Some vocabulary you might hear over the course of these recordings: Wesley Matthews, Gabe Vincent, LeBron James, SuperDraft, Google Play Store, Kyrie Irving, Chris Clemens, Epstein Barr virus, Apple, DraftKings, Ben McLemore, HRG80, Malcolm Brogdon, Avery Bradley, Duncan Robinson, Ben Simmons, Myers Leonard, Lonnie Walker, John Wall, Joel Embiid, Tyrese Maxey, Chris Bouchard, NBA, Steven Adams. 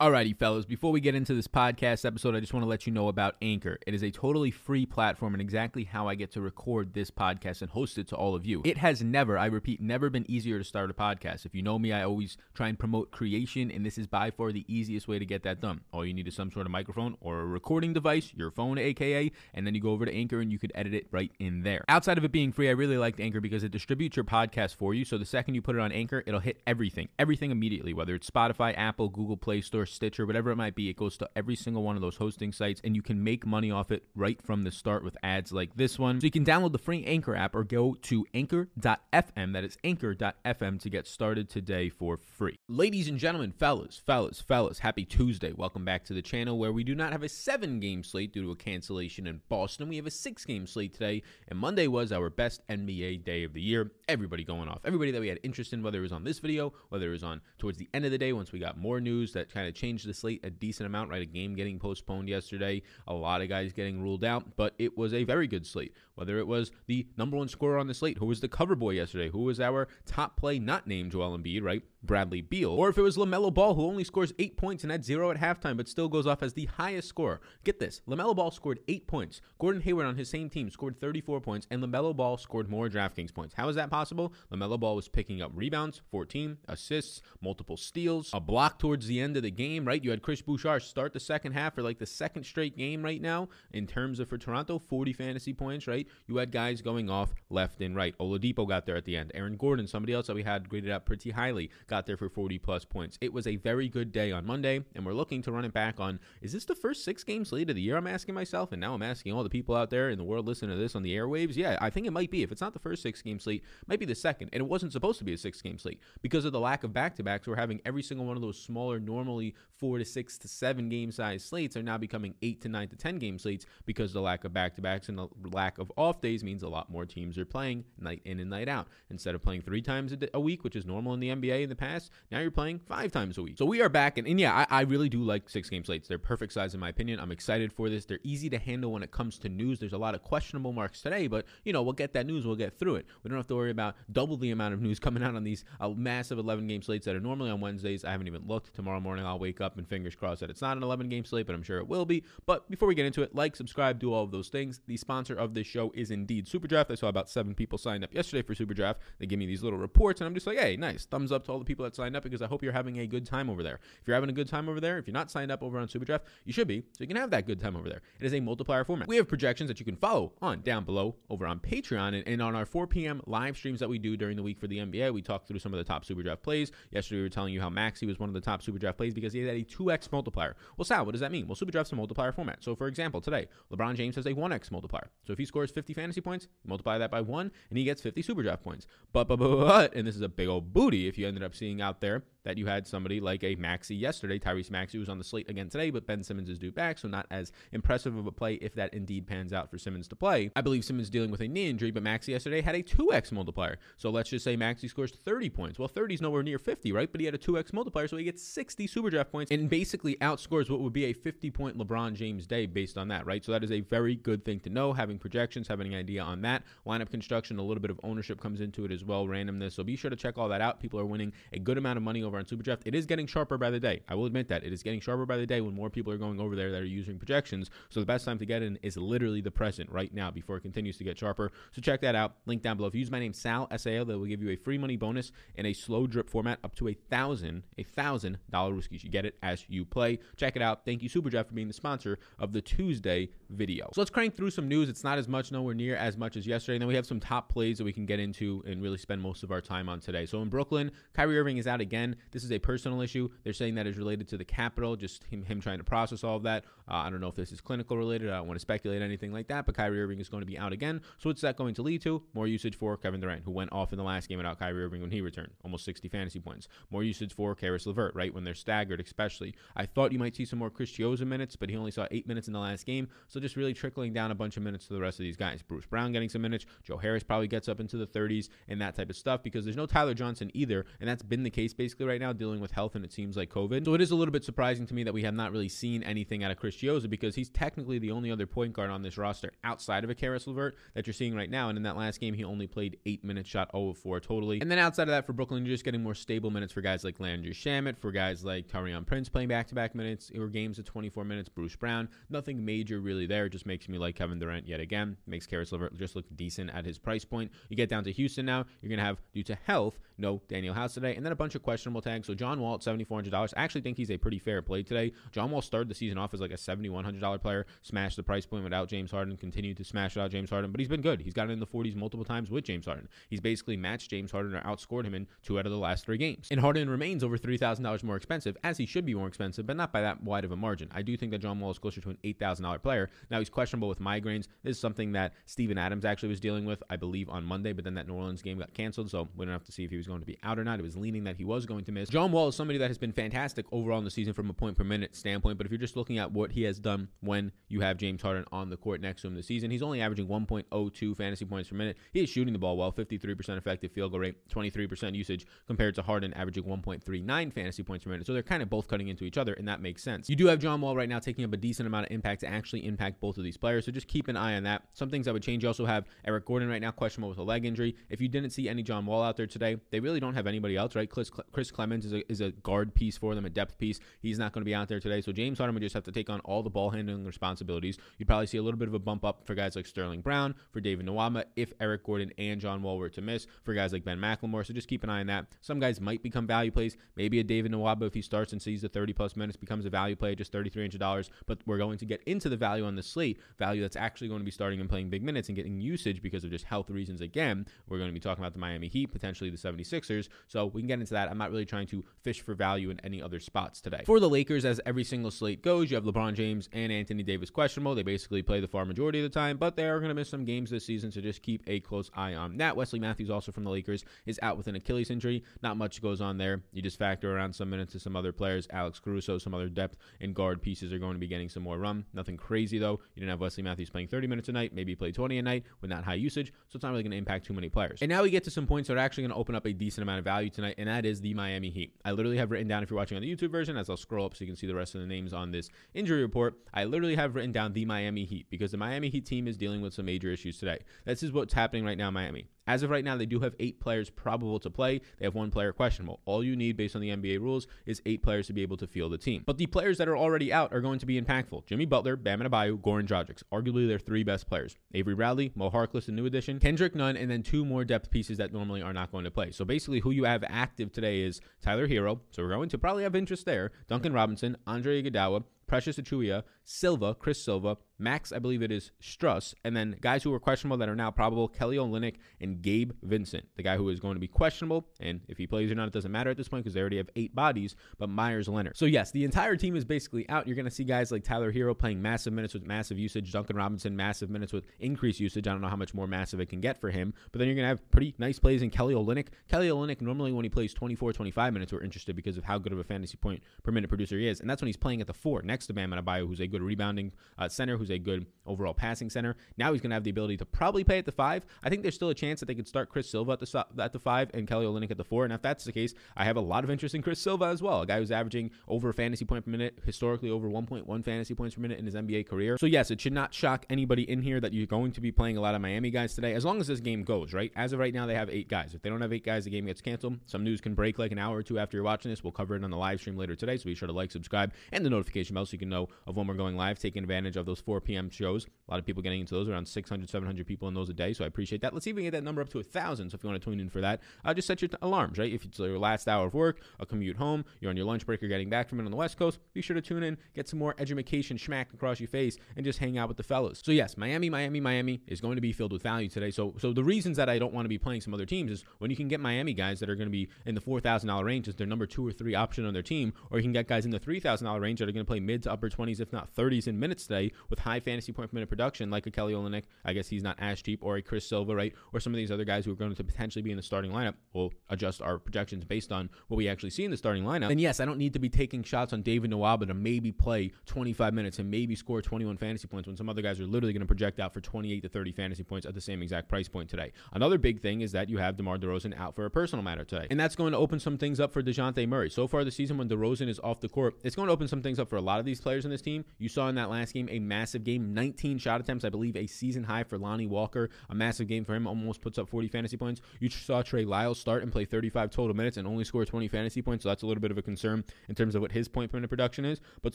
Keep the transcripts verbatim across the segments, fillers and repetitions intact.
Alrighty, fellas, before we get into this podcast episode, I just want to let you know about Anchor. It is a totally free platform and exactly how I get to record this podcast and host it to all of you. It has never, I repeat, never been easier to start a podcast. If you know me, I always try and promote creation, and this is by far the easiest way to get that done. All you need is some sort of microphone or a recording device, your phone, A K A, and then you go over to Anchor and you could edit it right in there. Outside of it being free, I really liked Anchor because it distributes your podcast for you. So the second you put it on Anchor, it'll hit everything, everything immediately, whether it's Spotify, Apple, Google Play Store, Stitcher, whatever it might be. It goes to every single one of those hosting sites, and you can make money off it right from the start with ads like this one. So you can download the free Anchor app or go to anchor dot f m. That is anchor dot f m to get started today for free. Ladies and gentlemen, fellas, fellas, fellas, happy Tuesday. Welcome back to the channel where we do not have a seven-game slate due to a cancellation in Boston. We have a six-game slate today, and Monday was our best N B A day of the year. Everybody going off. Everybody that we had interest in, whether it was on this video, whether it was on towards the end of the day, once we got more news that kind of changed the slate a decent amount, right? A game getting postponed yesterday, a lot of guys getting ruled out, but it was a very good slate. Whether it was the number one scorer on the slate, who was the cover boy yesterday, who was our top play not named Joel Embiid, right? Bradley Beal, or if it was LaMelo Ball, who only scores eight points and had zero at halftime, but still goes off as the highest scorer. Get this, LaMelo Ball scored eight points. Gordon Hayward on his same team scored thirty-four points, and LaMelo Ball scored more DraftKings points. How is that possible? LaMelo Ball was picking up rebounds, fourteen, assists, multiple steals, a block towards the end of the game, right? You had Chris Bouchard start the second half for like the second straight game right now in terms of for Toronto, forty fantasy points, right? You had guys going off left and right. Oladipo got there at the end. Eric Gordon, somebody else that we had graded out pretty highly, got there for forty plus points. It was a very good day on Monday, and we're looking to run it back on, is this the first six game slate of the year? I'm asking myself, and now I'm asking all the people out there in the world listening to this on the airwaves. Yeah, I think it might be. If it's not the first six game slate, it might be the second, and it wasn't supposed to be a six game slate because of the lack of back-to-backs. We're having every single one of those smaller, normally four to six to seven game size slates are now becoming eight to nine to ten game slates because the lack of back-to-backs and the lack of off days means a lot more teams are playing night in and night out. Instead of playing three times a, day, a week, which is normal in the N B A in the past, now you're playing five times a week. So we are back, and, and yeah, I, I really do like six game slates. They're perfect size in my opinion. I'm excited for this. They're easy to handle when it comes to news. There's a lot of questionable marks today, but you know, we'll get that news. We'll get through it. We don't have to worry about double the amount of news coming out on these uh, massive eleven game slates that are normally on Wednesdays. I haven't even looked. Tomorrow morning I'll wake up and fingers crossed that it's not an eleven game slate, but I'm sure it will be. But before we get into it, like, subscribe, do all of those things. The sponsor of this show is indeed SuperDraft. I saw about seven people signed up yesterday for SuperDraft. They give me these little reports, and I'm just like, hey, nice. Thumbs up to all the people that signed up because I hope you're having a good time over there. If you're having a good time over there, if you're not signed up over on SuperDraft, you should be, so you can have that good time over there. It is a multiplier format. We have projections that you can follow on down below over on Patreon and, and on our four p.m. live streams that we do during the week for the N B A. We talked through some of the top SuperDraft plays. Yesterday we were telling you how Maxey was one of the top SuperDraft plays because he had a two x multiplier. Well, Sal, what does that mean? Well, SuperDraft's a multiplier format. So, for example, today, LeBron James has a one x multiplier. So if he scores fifty fantasy points, multiply that by one, and he gets fifty SuperDraft points. But, but, but, but, and this is a big old booty if you ended up seeing out there that you had somebody like a Maxey yesterday, Tyrese Maxey, who was on the slate again today, but Ben Simmons is due back, so not as impressive of a play if that indeed pans out for Simmons to play. I believe Simmons dealing with a knee injury, but Maxey yesterday had a two x multiplier. So let's just say Maxey scores thirty points. Well, thirty is nowhere near fifty, right? But he had a two x multiplier, so he gets sixty SuperDraft points and basically outscores what would be a fifty-point LeBron James day based on that, right? So that is a very good thing to know, having projections, having an idea on that. Lineup construction, a little bit of ownership comes into it as well, randomness. So be sure to check all that out. People are winning a good amount of money over on SuperDraft. It is getting sharper by the day. I will admit that. It is getting sharper by the day when more people are going over there that are using projections. So the best time to get in is literally the present right now before it continues to get sharper. So check that out. Link down below. If you use my name, Sal, S A L, they will give you a free money bonus in a slow drip format up to a thousand, a thousand dollar whiskey. You get it as you play. Check it out. Thank you, SuperDraft, for being the sponsor of the Tuesday video. So let's crank through some news. It's not as much, nowhere near as much as yesterday. And then we have some top plays that we can get into and really spend most of our time on today. So in Brooklyn, Kyrie Irving is out again. This is a personal issue. They're saying that is related to the Capitol, just him, him trying to process all of that. Uh, I don't know if this is clinical related. I don't want to speculate anything like that, but Kyrie Irving is going to be out again. So what's that going to lead to? More usage for Kevin Durant, who went off in the last game without Kyrie Irving when he returned. Almost sixty fantasy points. More usage for Caris LeVert, right? When they're staggered, especially. I thought you might see some more Chris Chiozza minutes, but he only saw eight minutes in the last game. So just really trickling down a bunch of minutes to the rest of these guys. Bruce Brown getting some minutes. Joe Harris probably gets up into the thirties and that type of stuff because there's no Tyler Johnson either. And that's been the case basically right now dealing with health, and it seems like COVID. So it is a little bit surprising to me that we have not really seen anything out of Chris Chiozza, because he's technically the only other point guard on this roster outside of a Caris LeVert that you're seeing right now. And in that last game, he only played eight minutes, shot zero of four totally. And then outside of that for Brooklyn, you're just getting more stable minutes for guys like Landry Shamet, for guys like Taurean Prince playing back-to-back minutes or games of twenty-four minutes, Bruce Brown. Nothing major really there. It just makes me like Kevin Durant yet again. Makes Caris LeVert just look decent at his price point. You get down to Houston now, you're going to have, due to health, no Daniel House today, and then a bunch of questionable tags. So John Wall at seven thousand four hundred dollars. I actually think he's a pretty fair play today. John Wall started the season off as like a seven thousand one hundred dollars player, smashed the price point without James Harden, continued to smash without James Harden, but he's been good. He's gotten in the forties multiple times with James Harden. He's basically matched James Harden or outscored him in two out of the last three games. And Harden remains over three thousand dollars more expensive, as he should be more expensive, but not by that wide of a margin. I do think that John Wall is closer to an eight thousand dollars player. Now he's questionable with migraines. This is something that Steven Adams actually was dealing with, I believe, on Monday, but then that New Orleans game got canceled, so we don't have to see if he was going to be out or not. It was leaning that he was going to miss. John Wall is somebody that has been fantastic overall in the season from a point per minute standpoint, but if you're just looking at what he has done when you have James Harden on the court next to him this season, he's only averaging one point oh two fantasy points per minute. He is shooting the ball well, fifty-three percent effective field goal rate, twenty-three percent usage, compared to Harden averaging one point three nine fantasy points per minute. So they're kind of both cutting into each other, and that makes sense. You do have John Wall right now taking up a decent amount of impact to actually impact both of these players, so just keep an eye on that. Some things I would change: you also have Eric Gordon right now questionable with a leg injury. If you didn't see any John Wall out there today, they really don't have anybody else, right? Chris Clemens is a, is a guard piece for them, a depth piece. He's not going to be out there today, so James Harden would just have to take on all the ball handling responsibilities. You'd probably see a little bit of a bump up for guys like Sterling Brown, for David Nwaba, if Eric Gordon and John Wall were to miss, for guys like Ben McLemore. So just keep an eye on that. Some guys might become value plays. Maybe a David Nwaba, if he starts and sees the thirty plus minutes, becomes a value play, just three thousand three hundred dollars. But we're going to get into the value on the slate, value that's actually going to be starting and playing big minutes and getting usage because of just health reasons. Again, we're going to be talking about the Miami Heat, potentially the seventy-sixers. So we can get into that. I'm not really trying to fish for value in any other spots today. For the Lakers, as every single slate goes, you have LeBron James and Anthony Davis questionable. They basically play the far majority of the time, but they are going to miss some games this season, so just keep a close eye on that. Wesley Matthews, also from the Lakers, is out with an Achilles injury. Not much goes on there. You just factor around some minutes to some other players. Alex Caruso, some other depth and guard pieces are going to be getting some more run. Nothing crazy, though. You didn't have Wesley Matthews playing thirty minutes a night, maybe play twenty a night with not high usage, so it's not really going to impact too many players. And now we get to some points that are actually going to open up a decent amount of value tonight, and that is the Miami Heat. I literally have written down, if you're watching on the YouTube version, as I'll scroll up so you can see the rest of the names on this injury report, I literally have written down the Miami Heat because the Miami Heat team is dealing with some major issues today. This is what's happening right now in Miami. As of right now, they do have eight players probable to play. They have one player questionable. All you need based on the N B A rules is eight players to be able to field the team. But the players that are already out are going to be impactful. Jimmy Butler, Bam Adebayo, Goran Dragic, arguably their three best players. Avery Bradley, Mo Harkless, a new addition, Kendrick Nunn, and then two more depth pieces that normally are not going to play. So basically who you have active today is Tyler Hero. So we're going to probably have interest there. Duncan Robinson, Andre Iguodala, Precious Achiuwa, Silva, Chris Silva, Max, I believe it is Struss, and then guys who are questionable that are now probable, Kelly Olynyk and Gabe Vincent, the guy who is going to be questionable, and if he plays or not, it doesn't matter at this point because they already have eight bodies, but Myers Leonard. So yes, the entire team is basically out. You're going to see guys like Tyler Hero playing massive minutes with massive usage, Duncan Robinson massive minutes with increased usage. I don't know how much more massive it can get for him, but then you're going to have pretty nice plays in Kelly Olynyk. Kelly Olynyk, normally when he plays twenty-four, twenty-five minutes, we're interested because of how good of a fantasy point per minute producer he is, and that's when he's playing at the four next to Bam Adebayo, who's a good rebounding uh, center, who's a good overall passing center. Now he's going to have the ability to probably play at the five. I think there's still a chance that they could start Chris Silva at the at the five and Kelly Olynyk at the four. And if that's the case, I have a lot of interest in Chris Silva as well, a guy who's averaging over a fantasy point per minute, historically over one point one fantasy points per minute in his N B A career. So yes, it should not shock anybody in here that you're going to be playing a lot of Miami guys today, as long as this game goes, right? As of right now, they have eight guys. If they don't have eight guys, the game gets canceled. Some news can break like an hour or two after you're watching this. We'll cover it on the live stream later today, so be sure to like, subscribe, and the notification bell so you can know of when we're going live, taking advantage of those four p.m. shows. A lot of people getting into those, around six hundred, seven hundred people in those a day, so I appreciate that. Let's see if we can get that number up to a thousand, so if you want to tune in for that, uh, just set your alarms, right? If it's your last hour of work, a commute home, you're on your lunch break or getting back from it on the West Coast, be sure to tune in, get some more edumacation schmack across your face, and just hang out with the fellas. So yes, Miami, Miami, Miami is going to be filled with value today, so so the reasons that I don't want to be playing some other teams is when you can get Miami guys that are going to be in the four thousand dollars range as their number two or three option on their team, or you can get guys in the three thousand dollars range that are going to play mid to upper twenties, if not thirties in minutes today with high fantasy point per minute production, like a Kelly Olynyk. I guess he's not as cheap, or a Chris Silva, right? Or some of these other guys who are going to potentially be in the starting lineup. We'll adjust our projections based on what we actually see in the starting lineup. And yes, I don't need to be taking shots on David Nwaba to maybe play twenty-five minutes and maybe score twenty-one fantasy points when some other guys are literally going to project out for twenty-eight to thirty fantasy points at the same exact price point today. Another big thing is that you have DeMar DeRozan out for a personal matter today, and that's going to open some things up for Dejounte Murray. So far this season, when DeRozan is off the court, it's going to open some things up for a lot of these players in this team. You saw in that last game a massive game, nineteen shot attempts, I believe a season high for Lonnie Walker, a massive game for him, almost puts up forty fantasy points. You saw Trey Lyles start and play thirty-five total minutes and only score twenty fantasy points, so that's a little bit of a concern in terms of what his point per minute production is. But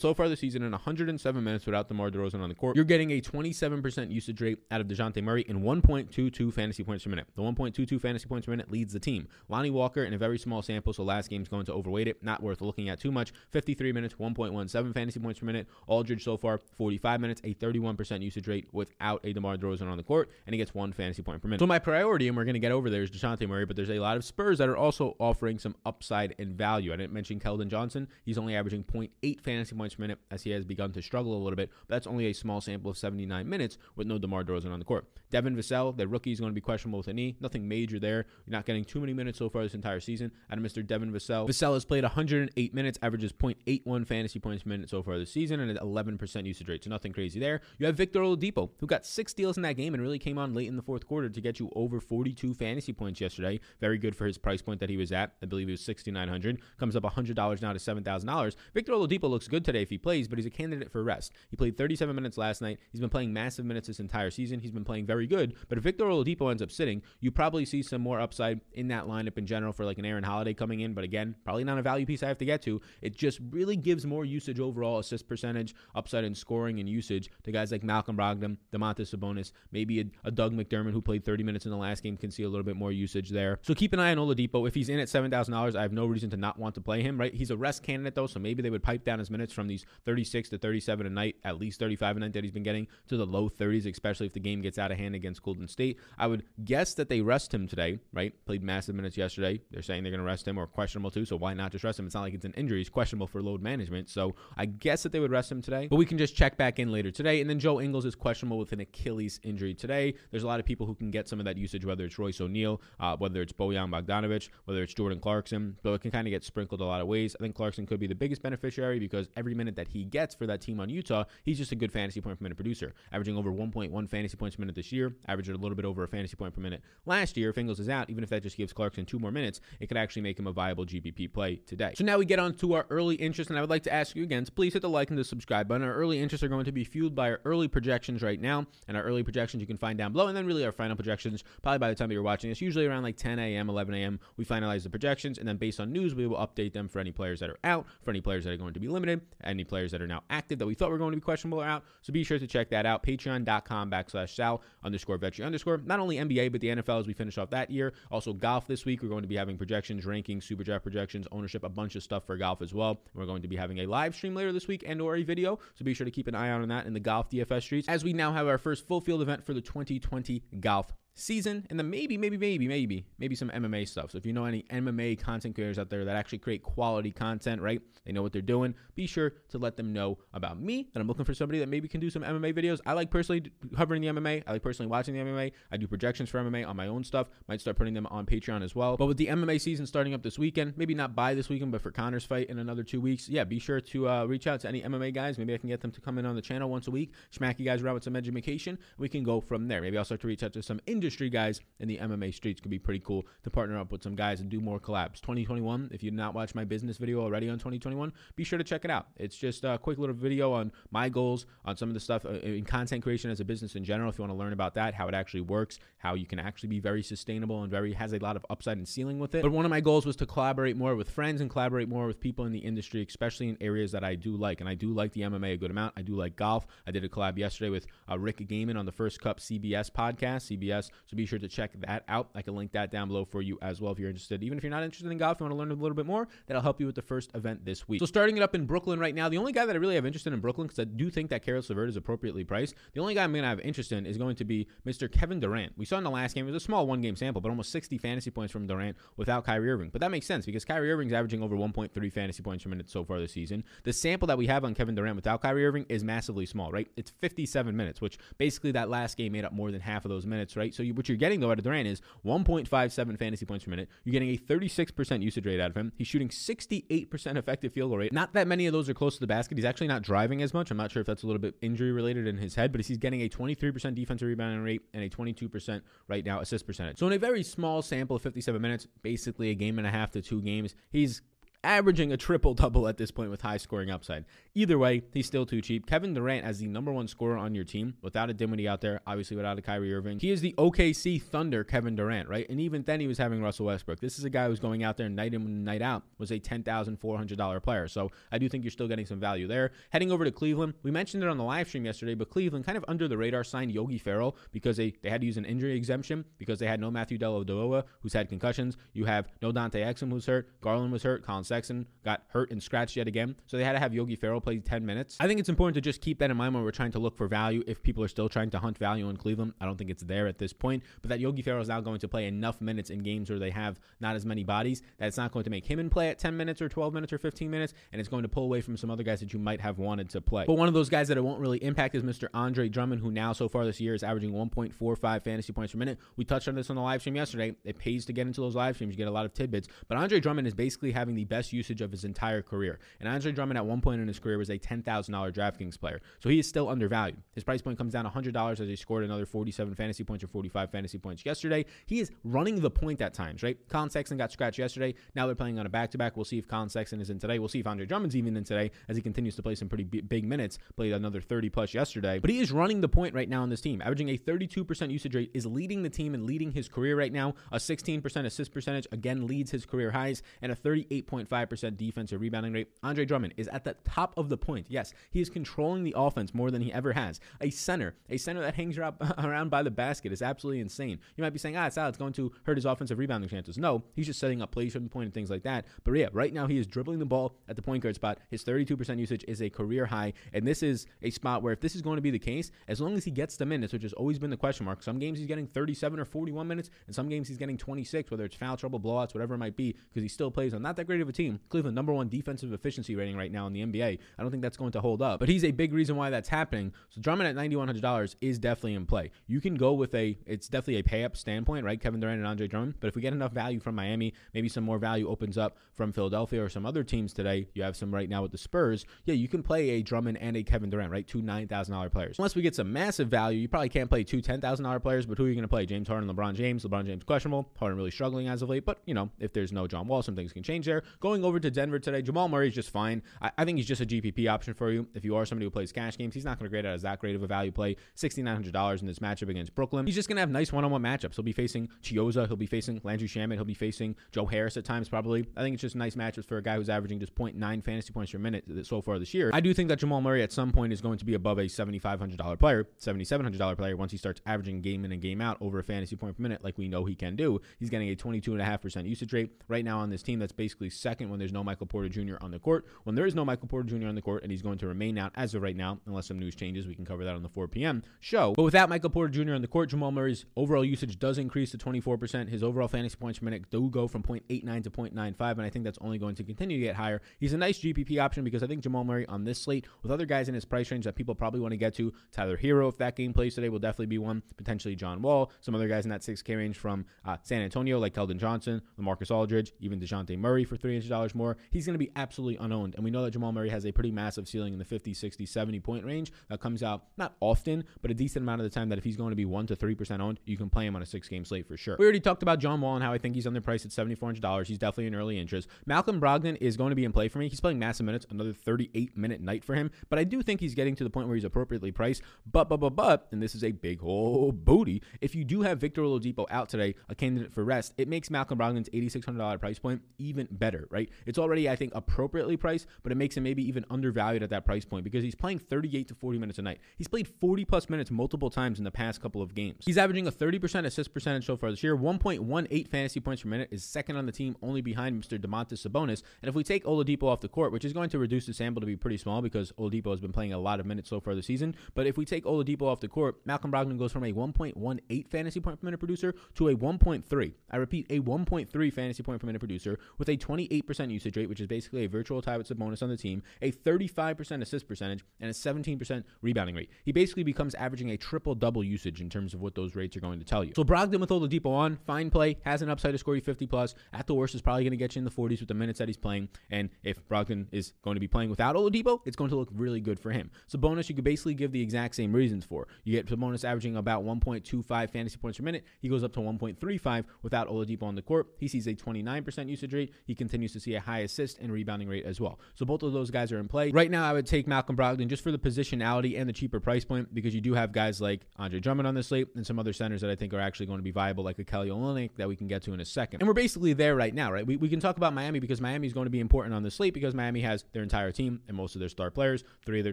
so far this season, in one hundred seven minutes without DeMar DeRozan on the court, you're getting a twenty-seven percent usage rate out of Dejounte Murray and one point two two fantasy points per minute. The one point two two fantasy points per minute leads the team. Lonnie Walker in a very small sample, so last game's going to overweight it, not worth looking at too much. fifty-three minutes, one point one seven fantasy points per minute. Aldridge so far, forty-five minutes, a thirty-one percent usage rate without a DeMar DeRozan on the court, and he gets one fantasy point per minute. So my priority, and we're going to get over there, is Dejounte Murray, but there's a lot of Spurs that are also offering some upside and value. I didn't mention Keldon Johnson. He's only averaging zero point eight fantasy points per minute as he has begun to struggle a little bit, but that's only a small sample of seventy-nine minutes with no DeMar DeRozan on the court. Devin Vassell, the rookie, is going to be questionable with a knee. Nothing major there. You're not getting too many minutes so far this entire season out of Mister Devin Vassell. Vassell has played one hundred eight minutes, averages zero point eight one fantasy points per minute so far this season, and an eleven percent usage rate, so nothing crazy there. You have Victor Oladipo, who got six steals in that game and really came on late in the fourth quarter to get you over forty-two fantasy points yesterday. Very good for his price point that he was at. I believe he was sixty-nine hundred dollars. Comes up one hundred dollars now to seven thousand dollars. Victor Oladipo looks good today if he plays, but he's a candidate for rest. He played thirty-seven minutes last night. He's been playing massive minutes this entire season. He's been playing very good, but if Victor Oladipo ends up sitting, you probably see some more upside in that lineup in general for like an Aaron Holiday coming in, but again, probably not a value piece I have to get to. It just really gives more usage overall, assist percentage, upside in scoring and usage to guys like Malcolm Brogdon, DeMontis Sabonis, maybe a, a Doug McDermott who played thirty minutes in the last game can see a little bit more usage there. So keep an eye on Oladipo. If he's in at seven thousand dollars, I have no reason to not want to play him, right? He's a rest candidate though, so maybe they would pipe down his minutes from these thirty-six to thirty-seven a night, at least thirty-five a night that he's been getting, to the low thirties, especially if the game gets out of hand against Golden State. I would guess that they rest him today, right? Played massive minutes yesterday. They're saying they're going to rest him, or questionable too, so why not just rest him? It's not like it's an injury. He's questionable for load management, so I guess that they would rest him today, but we can just check back in later today. And then Joe Ingles is questionable with an Achilles injury today. There's a lot of people who can get some of that usage, whether it's Royce O'Neal, uh, whether it's Bojan Bogdanovic, whether it's Jordan Clarkson, so it can kind of get sprinkled a lot of ways. I think Clarkson could be the biggest beneficiary because every minute that he gets for that team on Utah, he's just a good fantasy point per minute producer, averaging over one point one fantasy points per minute this year, averaging a little bit over a fantasy point per minute last year. If Ingles is out, even if that just gives Clarkson two more minutes, it could actually make him a viable G P P play today. So now we get on to our early interest, and I would like to ask you again to please hit the like and the subscribe button. Our early interests are going to be fueled by our early projections right now, and our early projections you can find down below, and then really our final projections probably by the time that you're watching this, usually around like ten a.m., eleven a.m., we finalize the projections, and then based on news, we will update them for any players that are out, for any players that are going to be limited, any players that are now active that we thought were going to be questionable or out. So be sure to check that out, patreon.com backslash sal underscore vetri underscore, not only N B A, but the N F L as we finish off that year. Also golf this week, we're going to be having projections, rankings, super draft projections, ownership, a bunch of stuff for golf as well. We're going to be having a live stream later this week and or a video, so be sure to keep an eye out on that in the golf D F S streets, as we now have our first full field event for the twenty twenty golf season, and then maybe, maybe, maybe, maybe, maybe some M M A stuff. So if you know any M M A content creators out there that actually create quality content, right? They know what they're doing. Be sure to let them know about me, that I'm looking for somebody that maybe can do some M M A videos. I like personally covering the M M A. I like personally watching the M M A. I do projections for M M A on my own stuff. Might start putting them on Patreon as well. But with the M M A season starting up this weekend, maybe not by this weekend, but for Connor's fight in another two weeks, yeah, be sure to uh, reach out to any M M A guys. Maybe I can get them to come in on the channel once a week, smack you guys around with some education. We can go from there. Maybe I'll start to reach out to some industry industry guys in the M M A streets. Could be pretty cool to partner up with some guys and do more collabs. twenty twenty-one, if you did not watch my business video already on twenty twenty-one, be sure to check it out. It's just a quick little video on my goals, on some of the stuff in content creation as a business in general. If you want to learn about that, how it actually works, how you can actually be very sustainable and very has a lot of upside and ceiling with it. But one of my goals was to collaborate more with friends and collaborate more with people in the industry, especially in areas that I do like. And I do like the M M A a good amount. I do like golf. I did a collab yesterday with uh, Rick Gaiman on the First Cup C B S podcast. C B S So be sure to check that out. I can link that down below for you as well if you're interested. Even if you're not interested in golf, you want to learn a little bit more, that'll help you with the first event this week. So starting it up in Brooklyn right now, the only guy that I really have interest in in Brooklyn, because I do think that Caris LeVert is appropriately priced, the only guy I'm going to have interest in is going to be Mister Kevin Durant. We saw in the last game, it was a small one-game sample, but almost sixty fantasy points from Durant without Kyrie Irving. But that makes sense because Kyrie Irving's averaging over one point three fantasy points per minute so far this season. The sample that we have on Kevin Durant without Kyrie Irving is massively small, right? It's fifty-seven minutes, which basically that last game made up more than half of those minutes, right? So you, what you're getting, though, out of Durant is one point five seven fantasy points per minute. You're getting a thirty-six percent usage rate out of him. He's shooting sixty-eight percent effective field goal rate. Not that many of those are close to the basket. He's actually not driving as much. I'm not sure if that's a little bit injury related in his head, but he's getting a twenty-three percent defensive rebounding rate and a twenty-two percent right now assist percentage. So in a very small sample of fifty-seven minutes, basically a game and a half to two games, he's averaging a triple-double at this point with high scoring upside. Either way, he's still too cheap. Kevin Durant as the number one scorer on your team, without a dimity out there, obviously without a Kyrie Irving. He is the O K C Thunder Kevin Durant, right? And even then he was having Russell Westbrook. This is a guy who's going out there night in and night out, was a ten thousand four hundred dollars player. So I do think you're still getting some value there. Heading over to Cleveland, we mentioned it on the live stream yesterday, but Cleveland kind of under the radar signed Yogi Ferrell because they, they had to use an injury exemption because they had no Matthew Dellavedova, who's had concussions. You have no Dante Exum, who's hurt. Garland was hurt. Colin Sexton got hurt and scratched yet again, so they had to have Yogi Ferrell play ten minutes. I think it's important to just keep that in mind when we're trying to look for value. If people are still trying to hunt value in Cleveland, I don't think it's there at this point, but that Yogi Ferrell is now going to play enough minutes in games where they have not as many bodies that it's not going to make him in play at ten minutes or twelve minutes or fifteen minutes, and it's going to pull away from some other guys that you might have wanted to play. But one of those guys that it won't really impact is Mister Andre Drummond, who now so far this year is averaging one point four five fantasy points per minute. We touched on this on the live stream yesterday. It pays to get into those live streams. You get a lot of tidbits, but Andre Drummond is basically having the best best usage of his entire career. And Andre Drummond at one point in his career was a ten thousand dollars DraftKings player. So he is still undervalued. His price point comes down one hundred dollars as he scored another forty-seven fantasy points or forty-five fantasy points yesterday. He is running the point at times, right? Colin Sexton got scratched yesterday. Now they're playing on a back-to-back. We'll see if Colin Sexton is in today. We'll see if Andre Drummond's even in today as he continues to play some pretty big minutes. Played another thirty plus yesterday. But he is running the point right now on this team. Averaging a thirty-two percent usage rate, is leading the team and leading his career right now. A sixteen percent assist percentage, again, leads his career highs, and a thirty-eight point five percent defensive rebounding rate. Andre Drummond is at the top of the point. Yes, he is controlling the offense more than he ever has. A center, a center that hangs around by the basket is absolutely insane. You might be saying, ah, it's out, it's going to hurt his offensive rebounding chances. No, he's just setting up plays from the point and things like that. But yeah, right now he is dribbling the ball at the point guard spot. His thirty-two percent usage is a career high, and this is a spot where if this is going to be the case, as long as he gets the minutes, which has always been the question mark. Some games he's getting thirty-seven or forty-one minutes, and some games he's getting twenty-six, whether it's foul trouble, blowouts, whatever it might be, because he still plays on not that great of a team. Cleveland number one defensive efficiency rating right now in the N B A. I don't think that's going to hold up, but he's a big reason why that's happening. So Drummond at nine thousand one hundred dollars is definitely in play. You can go with a, it's definitely a pay up standpoint, right? Kevin Durant and Andre Drummond. But if we get enough value from Miami, maybe some more value opens up from Philadelphia or some other teams today. You have some right now with the Spurs. Yeah, you can play a Drummond and a Kevin Durant, right? Two nine thousand dollars players. Unless we get some massive value, you probably can't play two ten thousand dollars players, but who are you going to play? James Harden, LeBron James. LeBron James questionable. Harden really struggling as of late, but you know, if there's no John Wall, some things can change there. Going over to Denver today, Jamal Murray is just fine. I, I think he's just a G P P option for you. If you are somebody who plays cash games, he's not going to grade out as that great of a value play. six thousand nine hundred dollars in this matchup against Brooklyn. He's just going to have nice one-on-one matchups. He'll be facing Chiozza. He'll be facing Landry Shamet. He'll be facing Joe Harris at times probably. I think it's just nice matchups for a guy who's averaging just zero point nine fantasy points per minute so far this year. I do think that Jamal Murray at some point is going to be above a seven thousand five hundred dollars player, seven thousand seven hundred dollars player once he starts averaging game in and game out over a fantasy point per minute like we know he can do. He's getting a twenty-two point five percent usage rate right now on this team that's basically second when there's no Michael Porter Junior on the court. When there is no Michael Porter Junior on the court, and he's going to remain out as of right now, unless some news changes, we can cover that on the four p.m. show. But without Michael Porter Junior on the court, Jamal Murray's overall usage does increase to twenty-four percent. His overall fantasy points per minute do go from zero point eight nine to zero point nine five, and I think that's only going to continue to get higher. He's a nice G P P option because I think Jamal Murray on this slate, with other guys in his price range that people probably want to get to, Tyler Hero, if that game plays today, will definitely be one. Potentially John Wall, some other guys in that six K range from uh, San Antonio, like Keldon Johnson, LaMarcus Aldridge, even Dejounte Murray for three hundred dollars more. He's going to be absolutely unowned, and we know that Jamal Murray has a pretty massive ceiling in the fifty, sixty, seventy point range that comes out not often, but a decent amount of the time that if he's going to be one to three percent owned, you can play him on a six-game slate for sure. We already talked about John Wall and how I think he's underpriced at seven thousand four hundred dollars. He's definitely an early interest. Malcolm Brogdon is going to be in play for me. He's playing massive minutes, another thirty-eight minute night for him, but I do think he's getting to the point where he's appropriately priced, but, but, but, but, and this is a big hole booty, if you do have Victor Oladipo out today, a candidate for rest, it makes Malcolm Brogdon's eight thousand six hundred dollars price point even better, right? It's already, I think, appropriately priced, but it makes him maybe even undervalued at that price point because he's playing thirty-eight to forty minutes a night. He's played forty plus minutes multiple times in the past couple of games. He's averaging a thirty percent assist percentage so far this year. one point one eight fantasy points per minute is second on the team, only behind Mister DeMontis Sabonis. And if we take Oladipo off the court, which is going to reduce the sample to be pretty small because Oladipo has been playing a lot of minutes so far this season. But if we take Oladipo off the court, Malcolm Brogdon goes from a one point one eight fantasy point per minute producer to a one point three. I repeat, a one point three fantasy point per minute producer with a twenty-eight percent usage rate, which is basically a virtual tie with Sabonis on the team, a thirty-five percent assist percentage, and a seventeen percent rebounding rate. He basically becomes averaging a triple-double usage in terms of what those rates are going to tell you. So Brogdon with Oladipo on, fine play, has an upside to score you fifty plus. At the worst, is probably going to get you in the forties with the minutes that he's playing. And if Brogdon is going to be playing without Oladipo, it's going to look really good for him. Sabonis, you could basically give the exact same reasons for. You get Sabonis averaging about one point two five fantasy points per minute. He goes up to one point three five without Oladipo on the court. He sees a twenty-nine percent usage rate. He continues to see a high assist and rebounding rate as well. So both of those guys are in play. Right now, I would take Malcolm Brogdon just for the positionality and the cheaper price point because you do have guys like Andre Drummond on this slate and some other centers that I think are actually going to be viable, like a Kelly Olynyk that we can get to in a second. And we're basically there right now, right? We, we can talk about Miami because Miami is going to be important on the slate because Miami has their entire team and most of their star players, three of their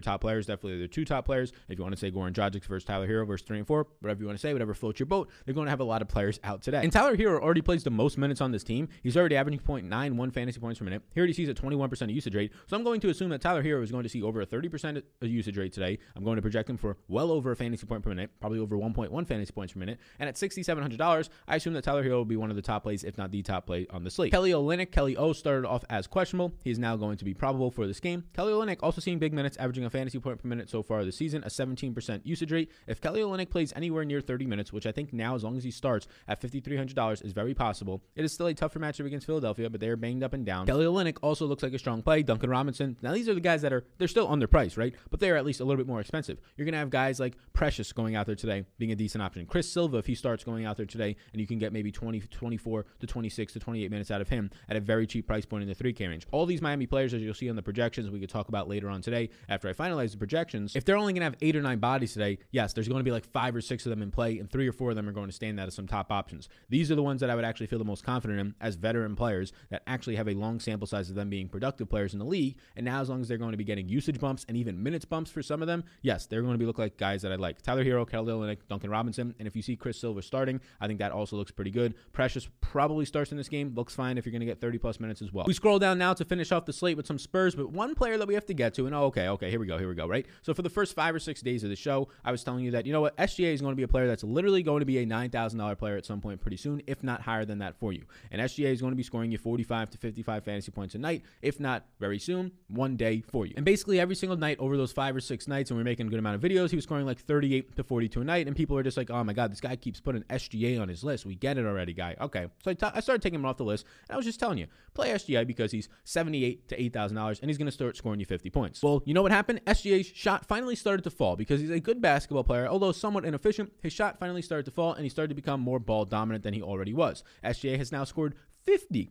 top players, definitely their two top players. If you want to say Goran Dragic versus Tyler Hero versus three and four, whatever you want to say, whatever floats your boat, they're going to have a lot of players out today. And Tyler Hero already plays the most minutes on this team. He's already averaging zero point nine one fantasy points per minute. He already sees a twenty-one percent usage rate. So I'm going to assume that Tyler Hero is going to see over a thirty percent usage rate today. I'm going to project him for well over a fantasy point per minute, probably over one point one fantasy points per minute. And at six thousand seven hundred dollars, I assume that Tyler Hero will be one of the top plays, if not the top play on the slate. Kelly Olynyk, Kelly O started off as questionable. He's now going to be probable for this game. Kelly Olynyk also seeing big minutes, averaging a fantasy point per minute so far this season, a seventeen percent usage rate. If Kelly Olynyk plays anywhere near thirty minutes, which I think now, as long as he starts at five thousand three hundred dollars, is very possible. It is still a tougher matchup against Philadelphia, but they are banged up and down. Kelly Olynyk also looks like a strong play. Duncan Robinson. Now, these are the guys that are, they're still underpriced, right? But they are at least a little bit more expensive. You're going to have guys like Precious going out there today being a decent option. Chris Silva, if he starts going out there today, and you can get maybe twenty, twenty-four to twenty-six to twenty-eight minutes out of him at a very cheap price point in the three K range. All these Miami players, as you'll see on the projections, we could talk about later on today after I finalize the projections. If they're only going to have eight or nine bodies today, yes, there's going to be like five or six of them in play, and three or four of them are going to stand out as some top options. These are the ones that I would actually feel the most confident in as veteran players that actually have a long sample size of them being productive players in the league. And now, as long as they're going to be getting usage bumps and even minutes bumps for some of them, yes, they're going to be look like guys that I like. Tyler Hero, Kelly Olynyk, Duncan Robinson. And if you see Chris Silva starting, I think that also looks pretty good. Precious probably starts in this game. Looks fine if you're going to get thirty plus minutes as well. We scroll down now to finish off the slate with some Spurs, but one player that we have to get to, and oh, okay, okay, here we go, here we go, right? So for the first five or six days of the show, I was telling you that, you know what, S G A is going to be a player that's literally going to be a nine thousand dollars player at some point pretty soon, if not higher than that for you. And S G A is going to be scoring you forty-five to fifty-five fantasy points a night, if not very soon, one day for you. And basically every single night over those five or six nights, and we're making a good amount of videos, he was scoring like thirty-eight to forty-two a night, and people are just like, oh my God, this guy keeps putting S G A on his list. We get it already, guy. Okay. So I, t- I started taking him off the list, and I was just telling you, play S G A because he's seventy-eight to eight thousand dollars, and he's going to start scoring you fifty points. Well, you know what happened? S G A's shot finally started to fall because he's a good basketball player, although somewhat inefficient. His shot finally started to fall, and he started to become more ball dominant than he already was. S G A has now scored fifty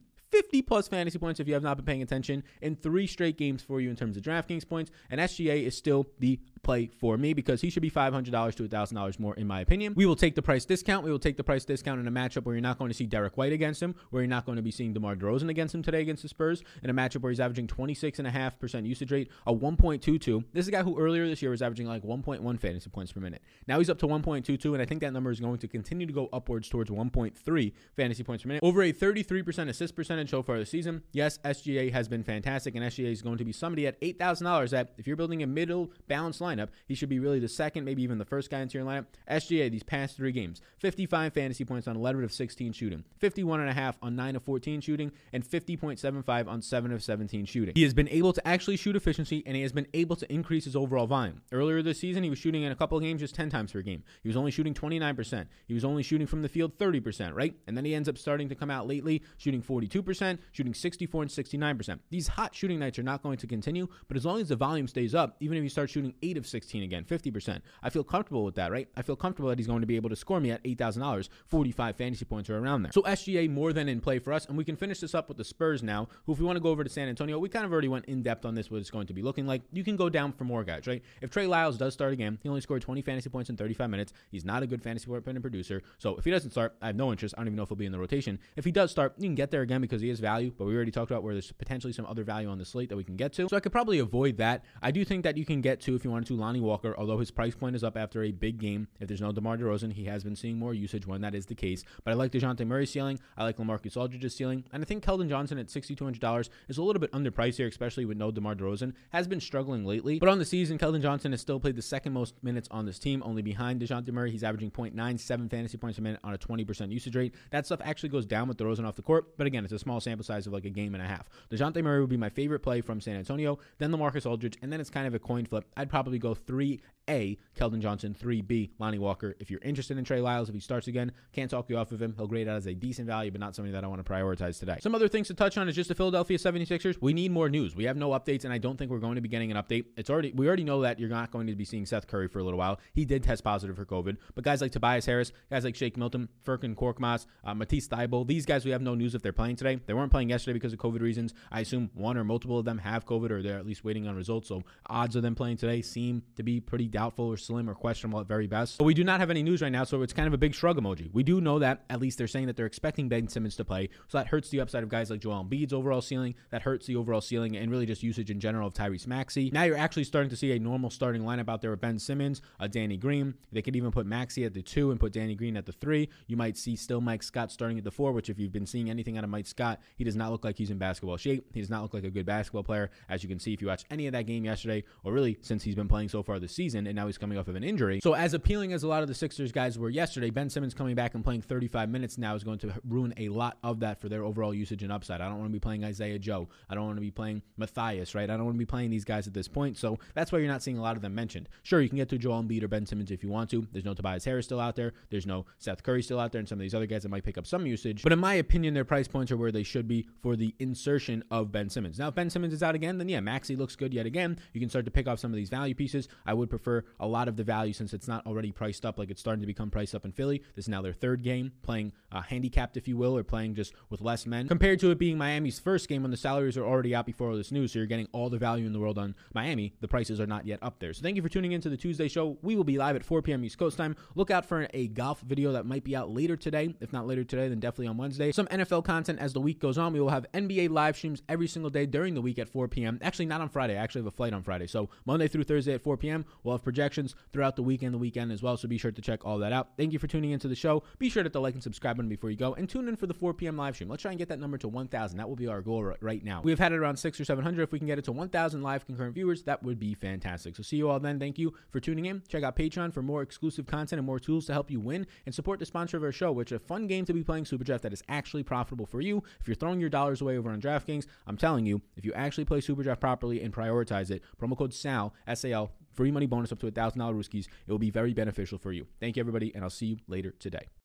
plus fantasy points, if you have not been paying attention, in three straight games for you in terms of DraftKings points. And S G A is still the play for me because he should be five hundred to one thousand dollars more, in my opinion. We will take the price discount. We will take the price discount in a matchup where you're not going to see Derek White against him, where you're not going to be seeing DeMar DeRozan against him today against the Spurs, in a matchup where he's averaging twenty-six point five percent usage rate, a one point two two. This is a guy who earlier this year was averaging like one point one fantasy points per minute. Now he's up to one point two two, and I think that number is going to continue to go upwards towards one point three fantasy points per minute. Over a thirty-three percent assist percentage so far this season. Yes, S G A has been fantastic, and S G A is going to be somebody at eight thousand dollars that, if you're building a middle balanced line, lineup, he should be really the second, maybe even the first guy into your lineup. S G A, these past three games, fifty-five fantasy points on eleven of sixteen shooting, fifty-one point five on nine of fourteen shooting, and fifty point seven five on seven of seventeen shooting. He has been able to actually shoot efficiency, and he has been able to increase his overall volume. Earlier this season, he was shooting in a couple of games just ten times per game. He was only shooting twenty-nine percent. He was only shooting from the field thirty percent, right? And then he ends up starting to come out lately, shooting forty-two percent, shooting sixty-four percent and sixty-nine percent. These hot shooting nights are not going to continue, but as long as the volume stays up, even if you start shooting eight of negative sixteen again, fifty percent. I feel comfortable with that, right? I feel comfortable that he's going to be able to score me at eight thousand dollars, forty-five fantasy points or around there. So S G A more than in play for us, and we can finish this up with the Spurs now, who if we want to go over to San Antonio, we kind of already went in depth on this, what it's going to be looking like. You can go down for more guys, right? If Trey Lyles does start again, he only scored twenty fantasy points in thirty-five minutes. He's not a good fantasy point producer, so if he doesn't start, I have no interest. I don't even know if he'll be in the rotation. If he does start, you can get there again because he is value, but we already talked about where there's potentially some other value on the slate that we can get to, so I could probably avoid that. I do think that you can get to, if you wanted to, Lonnie Walker, although his price point is up after a big game. If there's no DeMar DeRozan, he has been seeing more usage when that is the case, but I like Dejounte Murray's ceiling. I like LaMarcus Aldridge's ceiling, and I think Keldon Johnson at six thousand two hundred dollars is a little bit underpriced here, especially with no DeMar DeRozan. Has been struggling lately, but on the season, Keldon Johnson has still played the second most minutes on this team, only behind Dejounte Murray. He's averaging zero point nine seven fantasy points a minute on a twenty percent usage rate. That stuff actually goes down with DeRozan off the court, but again, it's a small sample size of like a game and a half. DeJounte Murray would be my favorite play from San Antonio, then LaMarcus Aldridge, and then it's kind of a coin flip. I'd probably go three A, Keldon Johnson, three B, Lonnie Walker. If you're interested in Trey Lyles, if he starts again, can't talk you off of him. He'll grade out as a decent value, but not somebody that I want to prioritize today. Some other things to touch on is just the Philadelphia seventy-sixers. We need more news. We have no updates, and I don't think we're going to be getting an update. It's already we already know that you're not going to be seeing Seth Curry for a little while. He did test positive for COVID, but guys like Tobias Harris, guys like Shake Milton, Furkan Korkmaz, uh, Matisse Thybulle, these guys we have no news if they're playing today. They weren't playing yesterday because of COVID reasons. I assume one or multiple of them have COVID, or they're at least waiting on results, so odds of them playing today seem to be pretty doubtful or slim or questionable at very best. But we do not have any news right now, so it's kind of a big shrug emoji. We do know that at least they're saying that they're expecting Ben Simmons to play, so that hurts the upside of guys like Joel Embiid's overall ceiling, that hurts the overall ceiling and really just usage in general of Tyrese Maxey. Now you're actually starting to see a normal starting lineup out there with Ben Simmons, uh, Danny Green. They could even put Maxey at the two and put Danny Green at the three. You might see still Mike Scott starting at the four, which if you've been seeing anything out of Mike Scott, he does not look like he's in basketball shape. He does not look like a good basketball player, as you can see if you watch any of that game yesterday, or really since he's been playing so far this season, and now he's coming off of an injury. So as appealing as a lot of the Sixers guys were yesterday, Ben Simmons coming back and playing thirty-five minutes now is going to ruin a lot of that for their overall usage and upside. I don't want to be playing Isaiah Joe. I don't want to be playing Matthias, right? I don't want to be playing these guys at this point, so that's why you're not seeing a lot of them mentioned. Sure, you can get to Joel Embiid or Ben Simmons if you want to. There's no Tobias Harris still out there. There's no Seth Curry still out there, and some of these other guys that might pick up some usage. But in my opinion, their price points are where they should be for the insertion of Ben Simmons. Now, if Ben Simmons is out again, then yeah, Maxey looks good yet again. You can start to pick off some of these value pieces. I would prefer a lot of the value since it's not already priced up, like it's starting to become priced up in Philly. This is now their third game, playing uh, handicapped, if you will, or playing just with less men, compared to it being Miami's first game when the salaries are already out before all this news. So you're getting all the value in the world on Miami. The prices are not yet up there. So thank you for tuning into the Tuesday show. We will be live at four p.m. East Coast time. Look out for a golf video that might be out later today. If not later today, then definitely on Wednesday. Some N F L content as the week goes on. We will have N B A live streams every single day during the week at four p.m. Actually, not on Friday. I actually have a flight on Friday. So Monday through Thursday at four p.m. We'll have projections throughout the weekend, the weekend as well. So be sure to check all that out. Thank you for tuning into the show. Be sure to hit the like and subscribe button before you go, and tune in for the four p.m. live stream. Let's try and get that number to one thousand. That will be our goal right now. We've had it around six or seven hundred. If we can get it to one thousand live concurrent viewers, that would be fantastic. So see you all then. Thank you for tuning in. Check out Patreon for more exclusive content and more tools to help you win and support the sponsor of our show, which is a fun game to be playing, SuperDraft, that is actually profitable for you. If you're throwing your dollars away over on DraftKings, I'm telling you, if you actually play SuperDraft properly and prioritize it, promo code S A L, S A L, free money bonus up to one thousand dollars rooskies, it will be very beneficial for you. Thank you, everybody, and I'll see you later today.